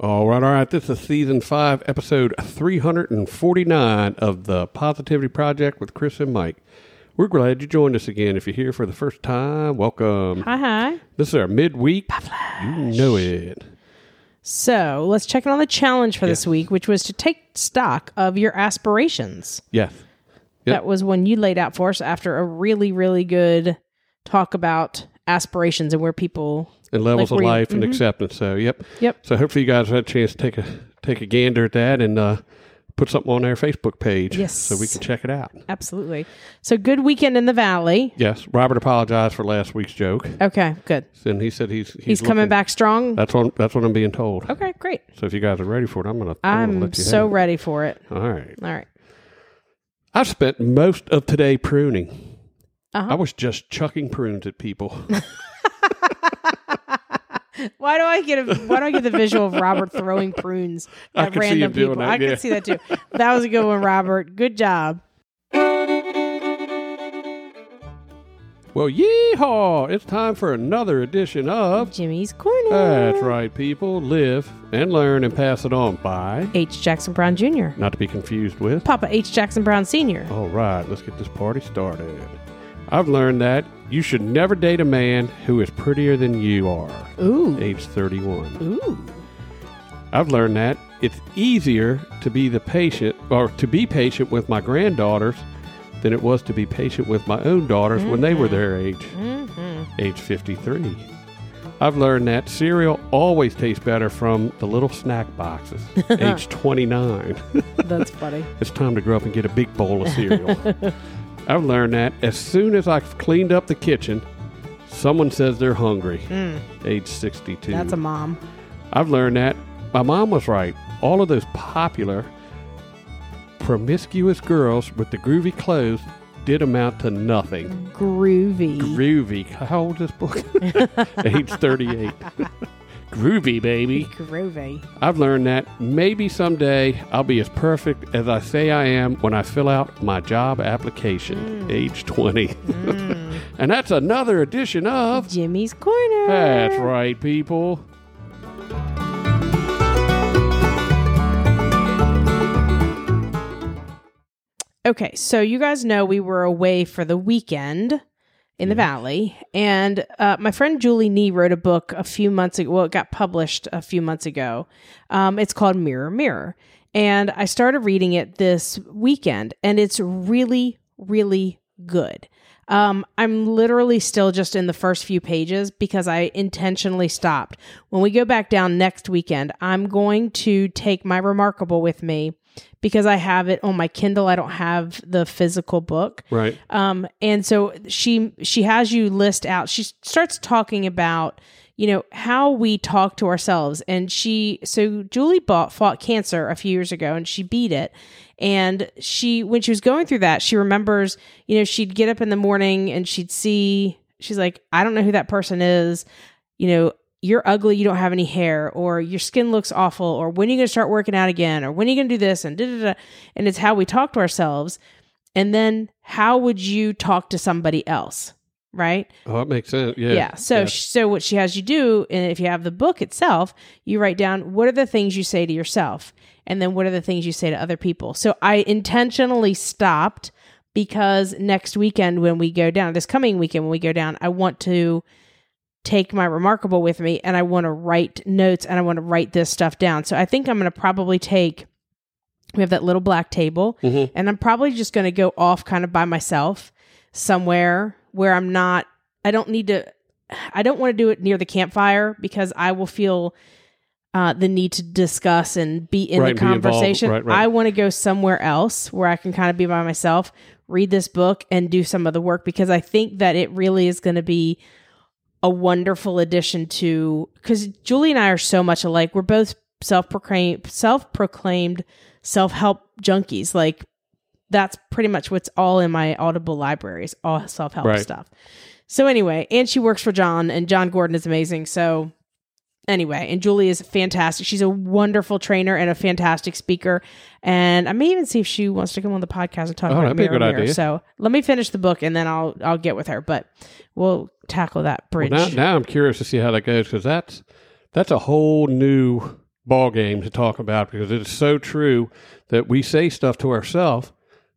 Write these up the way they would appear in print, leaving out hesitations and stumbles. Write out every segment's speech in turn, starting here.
All right. This is Season 5, Episode 349 of The Positivity Project with Chris and Mike. We're glad you joined us again. If you're here for the first time, welcome. Hi. This is our midweek. Podflash. You know it. So let's check in on the challenge for this week, which was to take stock of your aspirations. Yes. Yep. That was one you laid out for us after a really, really good talk about aspirations and where people... And levels of life and acceptance. So, yep. So, hopefully, you guys had a chance to take a gander at that and put something on our Facebook page. Yes. So we can check it out. Absolutely. So, good weekend in the Valley. Yes. Robert apologized for last week's joke. Okay. Good. And he said he's coming back strong. That's what I'm being told. Okay. Great. So, if you guys are ready for it, I'm gonna let you so have it. Ready for it. All right. I spent most of today pruning. I was just chucking prunes at people. Why do I get the visual of Robert throwing prunes at random people? I can see that too. That was a good one, Robert. Good job. Well, yeehaw! It's time for another edition of Jimmy's Corner. That's right, people. Live and learn and pass it on by H. Jackson Brown Jr. Not to be confused with Papa H. Jackson Brown Sr. All right, let's get this party started. I've learned that you should never date a man who is prettier than you are. Ooh. Age 31. Ooh. I've learned that it's easier to be patient with my granddaughters than it was to be patient with my own daughters when they were their age. Age 53. I've learned that cereal always tastes better from the little snack boxes. Age 29. That's funny. It's time to grow up and get a big bowl of cereal. I've learned that as soon as I've cleaned up the kitchen, someone says they're hungry. Age 62. That's a mom. I've learned that my mom was right. All of those popular, promiscuous girls with the groovy clothes did amount to nothing. Groovy. How old is this book? Age 38. Groovy, baby. Groovy. I've learned that maybe someday I'll be as perfect as I say I am when I fill out my job application. Age 20. And that's another edition of... Jimmy's Corner. That's right, people. Okay, so you guys know we were away for the weekend... in the Valley. And my friend Julie Nee wrote a book a few months ago. Well, it got published a few months ago. It's called Mirror, Mirror. And I started reading it this weekend. And it's really, really good. I'm literally still just in the first few pages because I intentionally stopped. When we go back down next weekend, I'm going to take my Remarkable with me because I have it on my Kindle. I don't have the physical book. Right. And so she has you list out. She starts talking about, you know, how we talk to ourselves. And so Julie fought cancer a few years ago and she beat it. And when she was going through that, she remembers, you know, she'd get up in the morning and she's like, I don't know who that person is. You know, you're ugly. You don't have any hair, or your skin looks awful, or when are you going to start working out again? Or when are you going to do this? And And it's how we talk to ourselves. And then how would you talk to somebody else? Right? Oh, it makes sense. Yeah. So what she has you do, and if you have the book itself, you write down what are the things you say to yourself, and then what are the things you say to other people. So I intentionally stopped because this coming weekend when we go down, I want to take my Remarkable with me, and I want to write notes, and I want to write this stuff down. So I think I'm going to probably we have that little black table, and I'm probably just going to go off kind of by myself somewhere where I don't want to do it near the campfire because I will feel the need to discuss and be in the conversation. Right. I want to go somewhere else where I can kind of be by myself, read this book, and do some of the work because I think that it really is going to be a wonderful addition because Julie and I are so much alike. We're both self-proclaimed self-help junkies. Like, that's pretty much what's all in my Audible library, is all self-help stuff. So anyway, and she works for John, and John Gordon is amazing. So anyway, and Julie is fantastic. She's a wonderful trainer and a fantastic speaker. And I may even see if she wants to come on the podcast and talk about Mirror, Mirror. So let me finish the book, and then I'll get with her. But we'll tackle that bridge. Well, now I'm curious to see how that goes, because that's a whole new ball game to talk about, because it is so true that we say stuff to ourselves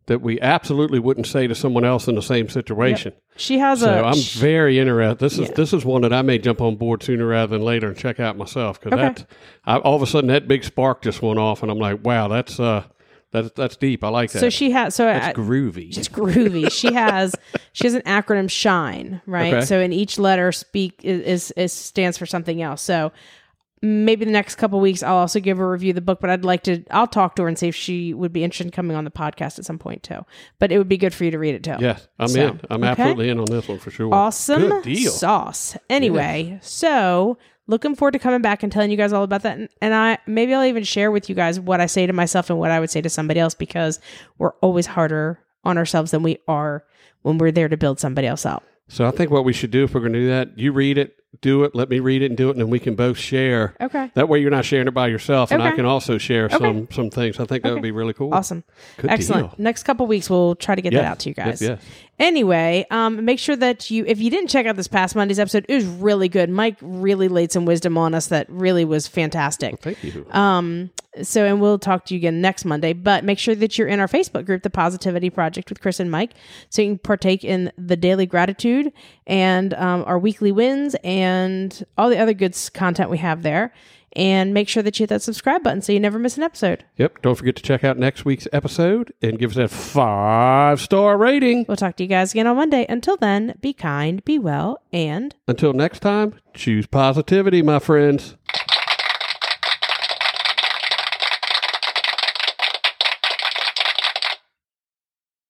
that we absolutely wouldn't say to someone else in the same situation. Yep. She has I'm very interested. This is one that I may jump on board sooner rather than later and check out myself. Because all of a sudden that big spark just went off, and I'm like, wow, that's deep. I like that. So she has, groovy. It's groovy. She has an acronym, SHINE, right? Okay. So in each letter stands for something else. So maybe the next couple of weeks, I'll also give her a review of the book, but I'll talk to her and see if she would be interested in coming on the podcast at some point too. But it would be good for you to read it too. Yes, I'm in. I'm absolutely in on this one for sure. Awesome sauce. Anyway, So looking forward to coming back and telling you guys all about that. And I'll even share with you guys what I say to myself and what I would say to somebody else, because we're always harder on ourselves than we are when we're there to build somebody else up. So I think what we should do, if we're going to do that, you read it, do it, let me read it and do it, and then we can both share. Okay. That way you're not sharing it by yourself, and I can also share some things. I think that would be really cool. Awesome. Good Excellent. Deal. Next couple of weeks, we'll try to get that out to you guys. Yes. Anyway, make sure that if you didn't check out this past Monday's episode, it was really good. Mike really laid some wisdom on us that really was fantastic. Well, thank you. And we'll talk to you again next Monday, but make sure that you're in our Facebook group, The Positivity Project with Chris and Mike, so you can partake in the daily gratitude and our weekly wins and all the other good content we have there. And make sure that you hit that subscribe button so you never miss an episode. Yep. Don't forget to check out next week's episode and give us that 5-star rating. We'll talk to you guys again on Monday. Until then, be kind, be well, and... until next time, choose positivity, my friends.